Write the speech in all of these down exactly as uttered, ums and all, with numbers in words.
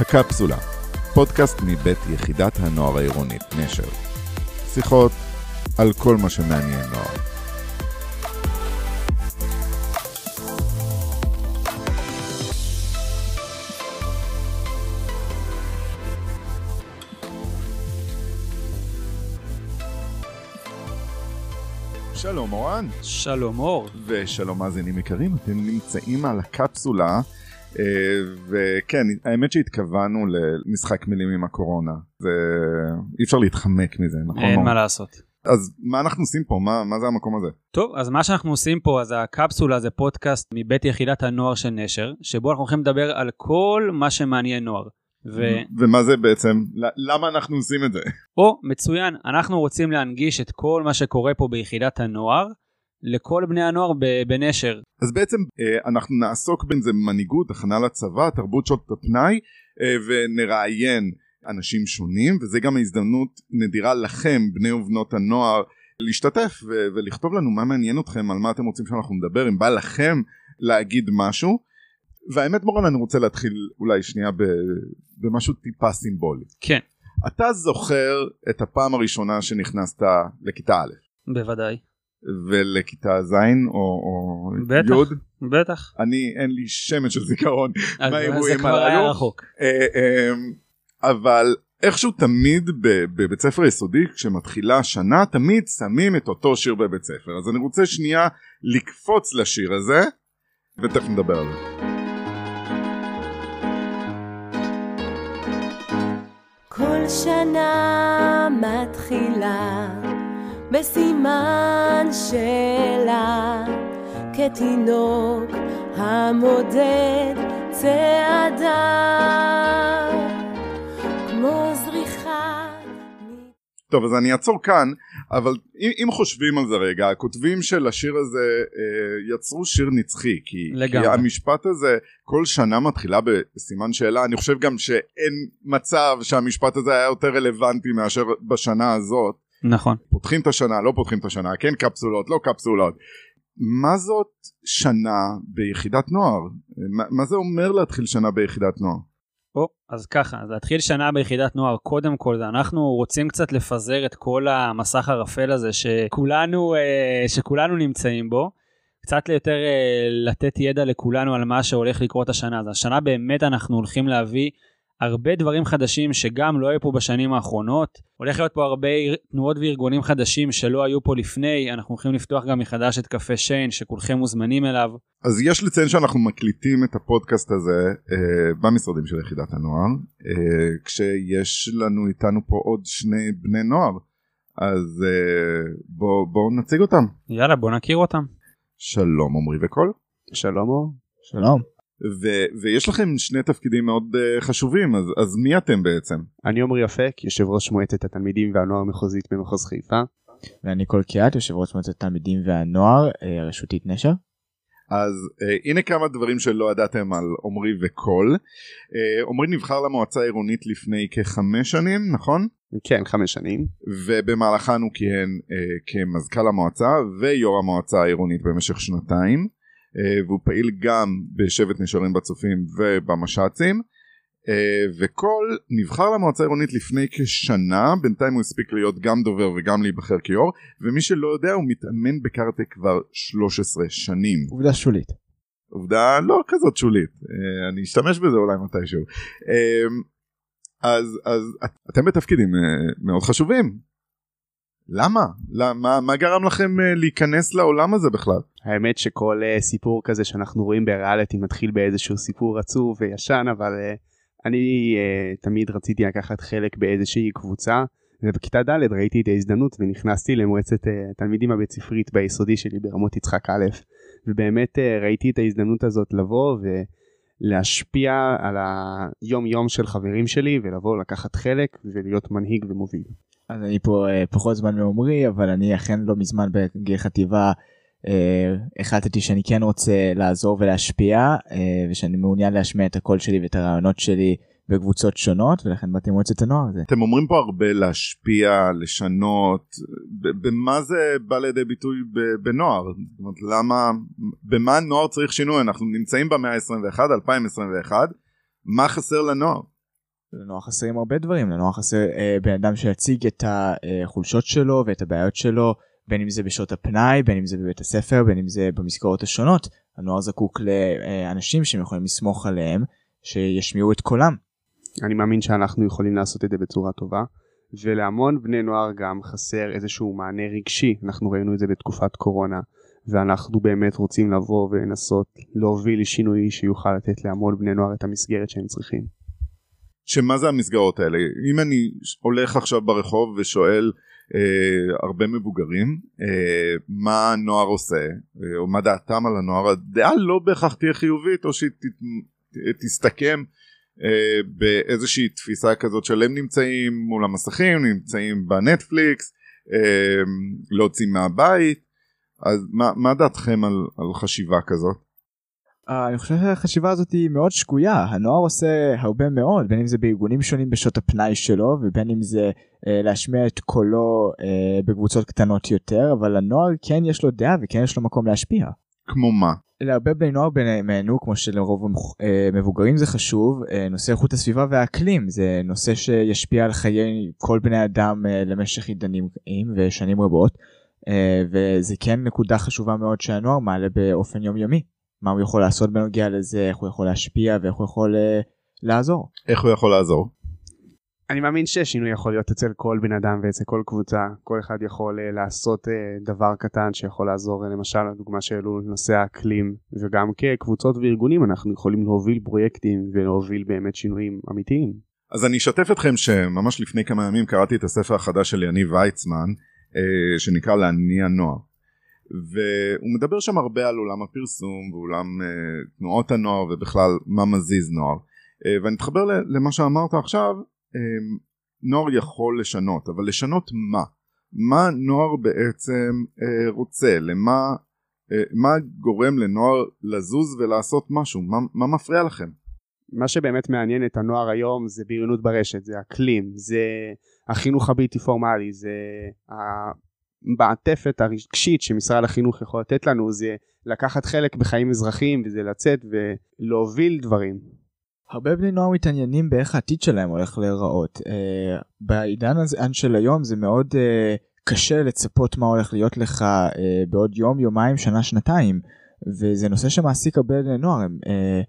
הקפסולה, פודקאסט מבית יחידת הנוער העירונית נשר. שיחות על כל מה שמעניין נוער. שלום אורן. שלום אור. ושלום מאזינים יקרים, אתם נמצאים על הקפסולה. וכן, האמת שהתכוונו למשחק מילים עם הקורונה, זה אי אפשר להתחמק מזה, נכון? אין מה לעשות. אז מה אנחנו עושים פה? מה, מה זה המקום הזה? טוב, אז מה שאנחנו עושים פה, אז הקפסולה זה פודקאסט מבית יחידת הנוער של נשר, שבו אנחנו הולכים לדבר על כל מה שמעניין נוער. ו... ומה זה בעצם? למה אנחנו עושים את זה? או, מצוין, אנחנו רוצים להנגיש את כל מה שקורה פה ביחידת הנוער, לכל בני הנוער בנשר. אז בעצם אנחנו נעסוק בין זה מנהיגות, הכנה לצבא, תרבות שעות הפנאי, ונראיין אנשים שונים, וזה גם ההזדמנות נדירה לכם, בני ובנות הנוער, להשתתף ולכתוב לנו מה מעניין אתכם, על מה אתם רוצים שאנחנו נדבר, אם בא לכם להגיד משהו. והאמת מורן, אני רוצה להתחיל אולי שנייה במשהו טיפה סימבולי. כן. אתה זוכר את הפעם הראשונה שנכנסת לכיתה א'? בוודאי. ולכיתה זין או, או בטח, יוד. בטח. אני, אין לי שמץ של זיכרון. אז זה כבר היה רחוק. אה, אה, אבל איכשהו תמיד בבית ספר יסודי, כשמתחילה שנה, תמיד שמים את אותו שיר בבית ספר. אז אני רוצה שנייה לקפוץ לשיר הזה, ותכף נדבר על זה. כל שנה מתחילה בסימן שלה, כתינוק המודד צעדיו כמו זריחה. טוב, אז אני אעצור כאן, אבל אם חושבים על זה רגע, הכותבים של השיר הזה יצרו שיר נצחי, כי המשפט הזה כל שנה מתחילה בסימן שאלה. אני חושב גם שאין מצב שהמשפט הזה היה יותר רלוונטי מאשר בשנה הזאת. נכון. פותחים את השנה, לא פותחים את השנה, כן קפסולות, לא קפסולות. מה זאת שנה ביחידת נוער? מה, מה זה אומר להתחיל שנה ביחידת נוער? או, אז ככה, אז להתחיל שנה ביחידת נוער, קודם כל, אנחנו רוצים קצת לפזר את כל המסך הרפל הזה שכולנו, שכולנו נמצאים בו, קצת יותר לתת ידע לכולנו על מה שהולך לקרות השנה. אז השנה באמת אנחנו הולכים להביא הרבה דברים חדשים שגם לא היו פה בשנים האחרונות, הולך להיות פה הרבה תנועות וארגונים חדשים שלא היו פה לפני, אנחנו הולכים לפתוח גם מחדש את קפה שיין שכולכם מוזמנים אליו. אז יש לציין שאנחנו מקליטים את הפודקאסט הזה אה, במשרדים של יחידת הנוער, אה, כשיש לנו איתנו פה עוד שני בני נוער, אז אה, בואו בוא נציג אותם. יאללה, בואו נכיר אותם. שלום עומרי וכל. שלום אור. שלום. ו- ויש לכם שני תפקידים מאוד uh, חשובים, אז, אז מי אתם בעצם? אני עומרי יפק, יושב ראש מועצת התלמידים והנוער המחוזית במחוז חיפה. ואני כל קיאט, יושב ראש מועצת התלמידים והנוער, uh, רשותית נשר. אז uh, הנה כמה דברים שלא ידעתם על עומרי וכל. Uh, עומרי נבחר למועצה העירונית לפני כחמש שנים, נכון? כן, חמש שנים. ובמהלכן הוא כיהן uh, כמזכ"ל המועצה ויו"ר המועצה העירונית במשך שנתיים. והוא פעיל גם בשבט נשרים בצופים ובמשאצים, וכל נבחר למועצה העירונית לפני כשנה, בינתיים הוא הספיק להיות גם דובר וגם להיבחר כיור, ומי שלא יודע הוא מתאמן בקרטה כבר שלוש עשרה שנים. עובדה שולית. עובדה לא כזאת שולית, אני אשתמש בזה אולי מתישהו. אז, אז אתם בתפקידים מאוד חשובים. למה? למה? מה גרם לכם להיכנס לעולם הזה בכלל? האמת שכל סיפור כזה שאנחנו רואים בריאליטי מתחיל באיזשהו סיפור עצוב וישן, אבל אני תמיד רציתי לקחת חלק באיזושהי קבוצה, ובכיתה ד' ראיתי את ההזדמנות ונכנסתי למועצת התלמידים הבית ספרית ביסודי שלי ברמות יצחק א', ובאמת ראיתי את ההזדמנות הזאת לבוא ולהשפיע על היום יום של חברים שלי, ולבוא לקחת חלק ולהיות מנהיג ומוביל. אז אני פה אה, פחות זמן מעומרי, אבל אני אכן לא מזמן בגיל חטיבה אה, החלטתי שאני כן רוצה לעזור ולהשפיע, אה, ושאני מעוניין להשמיע את הקול שלי ואת הרעיונות שלי בקבוצות שונות, ולכן באתי מועצת הנוער הזה. אתם אומרים פה הרבה להשפיע, לשנות, ב- במה זה בא לידי ביטוי ב- בנוער? זאת אומרת, למה, במה נוער צריך שינוי? אנחנו נמצאים במאה ה-עשרים ואחת, אלפיים עשרים ואחת, מה חסר לנוער? לנוח עשה עם הרבה דברים, לנוח עשה אה, בן אדם שיציג את החולשות שלו ואת הבעיות שלו, בין אם זה בשעות הפנאי, בין אם זה בבית הספר, בין אם זה במסגרות השונות. הנוער זקוק לאנשים שהם יכולים לסמוך עליהם, שישמיעו את קולם. אני מאמין שאנחנו יכולים לעשות את זה בצורה טובה, ולהמון בני נוער גם חסר איזשהו מענה רגשי. אנחנו ראינו את זה בתקופת קורונה, ואנחנו באמת רוצים לבוא ולנסות להוביל לשינוי שיוכל לתת להמון בני נוער את המסגרת שהם צריכים. שמה זה המסגרות האלה? אם אני הולך עכשיו ברחוב ושואל אה, הרבה מבוגרים, אה, מה הנוער עושה, אה, או מה דעתם על הנוער, הדעה לא בהכרח תהיה חיובית, או שהיא תסתכם אה, באיזושהי תפיסה כזאת שלהם נמצאים מול המסכים, נמצאים בנטפליקס, אה, לא יוצאים מהבית. אז מה, מה דעתכם על, על חשיבה כזאת? Uh, אני חושב שהחשיבה הזאת היא מאוד שקויה. הנוער עושה הרבה מאוד, בין אם זה בארגונים שונים בשעות הפנאי שלו, ובין אם זה uh, להשמיע את קולו uh, בקבוצות קטנות יותר, אבל הנוער כן יש לו דעה וכן יש לו מקום להשפיע. כמו מה? להרבה בני נוער בינינו, כמו שלרוב המבוגרים זה חשוב, נושא איכות הסביבה והאקלים, זה נושא שישפיע על חיי כל בני אדם uh, למשך עידנים ושנים רבות, uh, וזה כן נקודה חשובה מאוד שהנוער מעלה באופן יומיומי. מה הוא יכול לעשות בנוגע לזה, איך הוא יכול להשפיע ואיך הוא יכול אה, לעזור. איך הוא יכול לעזור? אני מאמין ששינוי יכול להיות אצל כל בן אדם ואצל כל קבוצה. כל אחד יכול אה, לעשות אה, דבר קטן שיכול לעזור. למשל, הדוגמה שאלו נושא האקלים, וגם כקבוצות וארגונים אנחנו יכולים להוביל פרויקטים ולהוביל באמת שינויים אמיתיים. אז אני אשתף אתכם שממש לפני כמה ימים קראתי את הספר החדש של עני ויצמן, אה, שנקרא להניע נוער. והוא מדבר שם הרבה על עולם הפרסום ועולם אה, תנועות הנוער ובכלל מה מזיז נוער, אה, ואני אתחבר למה שאמרת עכשיו. אה, נוער יכול לשנות, אבל לשנות מה? מה נוער בעצם אה, רוצה? למה, אה, מה גורם לנוער לזוז ולעשות משהו? מה, מה מפריע לכם? מה שבאמת מעניין את הנוער היום זה בריונות ברשת, זה אקלים, זה החינוך הבלתי פורמלי, זה ה... בעטפת הרגשית שמשרד החינוך יכול לתת לנו, זה לקחת חלק בחיים אזרחיים, וזה לצאת ולהוביל דברים. הרבה בני נוער מתעניינים באיך העתיד שלהם הולך להיראות. אה, בעידן הזמן של היום זה מאוד אה, קשה לצפות מה הולך להיות לך אה, בעוד יום, יומיים, שנה, שנתיים, וזה נושא שמעסיק הרבה בני נוער. הם אה,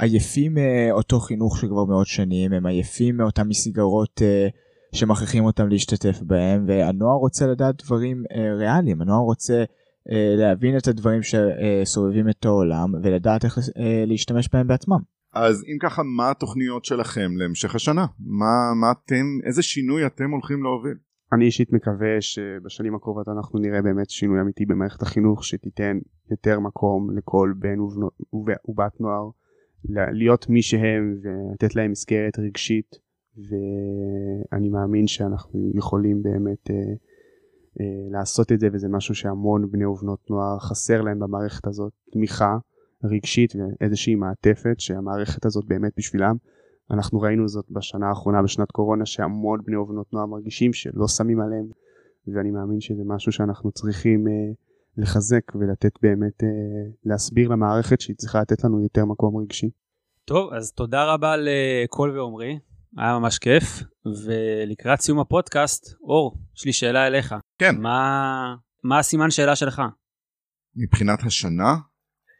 עייפים מאותו חינוך שכבר מאות שנים, הם עייפים מאותם מסגרות אה, שמכריחים אותם להשתתף בהם, והנוער רוצה לדעת דברים אה, ריאליים. הנוער רוצה אה, להבין את הדברים שסובבים את העולם, ולדעת איך אה, להשתמש בהם בעצמם. אז אם ככה, מה התוכניות שלכם להמשך השנה? מה, מה אתם, איזה שינוי אתם הולכים להוביל? אני אישית מקווה שבשנים הקרובות אנחנו נראה באמת שינוי אמיתי במערכת החינוך, שתיתן יותר מקום לכל בן ובת נוער, להיות מי שהם, ולתת להם מסגרת רגשית, ואני מאמין שאנחנו יכולים באמת אה, אה, לעשות את זה, וזה משהו שהמון בני ובנות נוער חסר להם במערכת הזאת, תמיכה רגשית ואיזושהי מעטפת שהמערכת הזאת באמת בשבילם. אנחנו ראינו זאת בשנה האחרונה, בשנת קורונה, שהמון בני ובנות נוער מרגישים שלא שמים עליהם, ואני מאמין שזה משהו שאנחנו צריכים אה, לחזק ולתת באמת, אה, להסביר למערכת שהיא צריכה לתת לנו יותר מקום רגשי. טוב, אז תודה רבה לכל ועומרי. היה ממש כיף, ולקראת סיום הפודקאסט, אור, יש לי שאלה אליך. כן. מה, מה הסימן שאלה שלך? מבחינת השנה?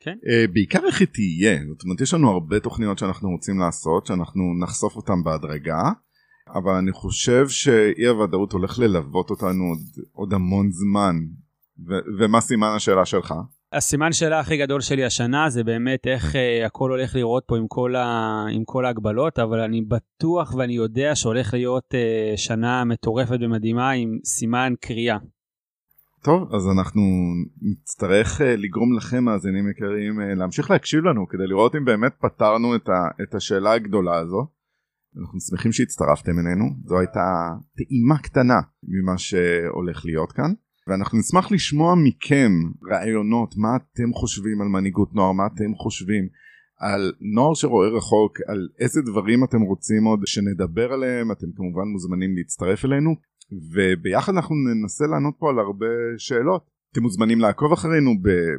כן. Uh, בעיקר איך היא תהיה, זאת אומרת, יש לנו הרבה תוכניות שאנחנו רוצים לעשות, שאנחנו נחשוף אותן בהדרגה, אבל אני חושב שאי הוודאות הולך ללוות אותנו עוד, עוד המון זמן, ו- ומה סימן השאלה שלך? הסימן שאלה הכי גדול שלי השנה זה באמת איך אה, הכל הולך לראות פה עם כל, ה, עם כל ההגבלות, אבל אני בטוח ואני יודע שהולך להיות אה, שנה מטורפת ומדהימה עם סימן קריאה. טוב, אז אנחנו נצטרך אה, לגרום לכם, מאזינים יקרים, אה, להמשיך להקשיב לנו כדי לראות אם באמת פתרנו את, ה, את השאלה הגדולה הזו. אנחנו שמחים שהצטרפתם אלינו, זו הייתה טעימה קטנה ממה שהולך להיות כאן. ואנחנו נשמח לשמוע מכם רעיונות, מה אתם חושבים על מנהיגות נוער, מה אתם חושבים על נוער שרואה רחוק, על איזה דברים אתם רוצים עוד שנדבר עליהם. אתם כמובן מוזמנים להצטרף אלינו, וביחד אנחנו ננסה לענות פה על הרבה שאלות. אתם מוזמנים לעקוב אחרינו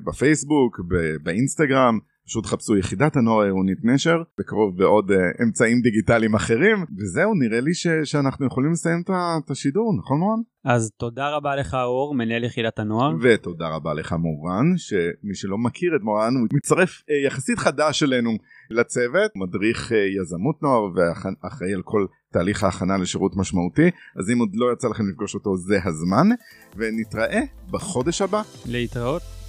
בפייסבוק, באינסטגרם, פשוט חפשו יחידת הנוער העירונית נשר, בקרוב בעוד uh, אמצעים דיגיטליים אחרים, וזהו, נראה לי ש- שאנחנו יכולים לסיים את השידור, נכון מורן? אז תודה רבה לך אור, מנהל יחידת הנוער. ותודה רבה לך מורן, שמי שלא מכיר את מורן, הוא מצטרף uh, יחסית חדש אלינו לצוות, מדריך uh, יזמות נוער, ואחראי על כל תהליך ההכנה לשירות משמעותי, אז אם עוד לא יצא לכם לפגוש אותו, זה הזמן, ונתראה בחודש הבא. להתראות.